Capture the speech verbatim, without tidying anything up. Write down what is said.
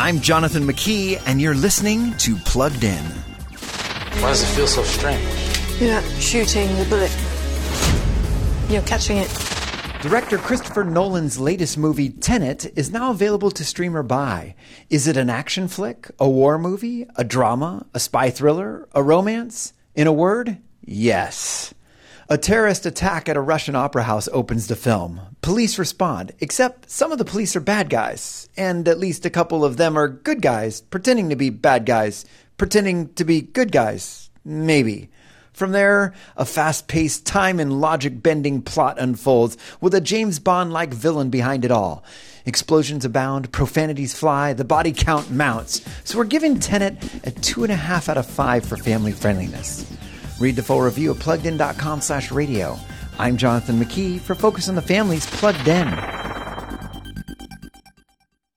I'm Jonathan McKee, and you're listening to Plugged In. Why does it feel so strange? You're not shooting the bullet. You're catching it. Director Christopher Nolan's latest movie, Tenet, is now available to stream or buy. Is it an action flick, a war movie, a drama, a spy thriller, a romance? In a word, yes. A terrorist attack at a Russian opera house opens the film. Police respond, except some of the police are bad guys, and at least a couple of them are good guys, pretending to be bad guys, pretending to be good guys, maybe. From there, a fast-paced, time and logic-bending plot unfolds with a James Bond-like villain behind it all. Explosions abound, profanities fly, the body count mounts. So we're giving Tenet a two and a half out of five for family friendliness. Read the full review at plugged in dot com slash radio. I'm Jonathan McKee for Focus on the Family's Plugged In.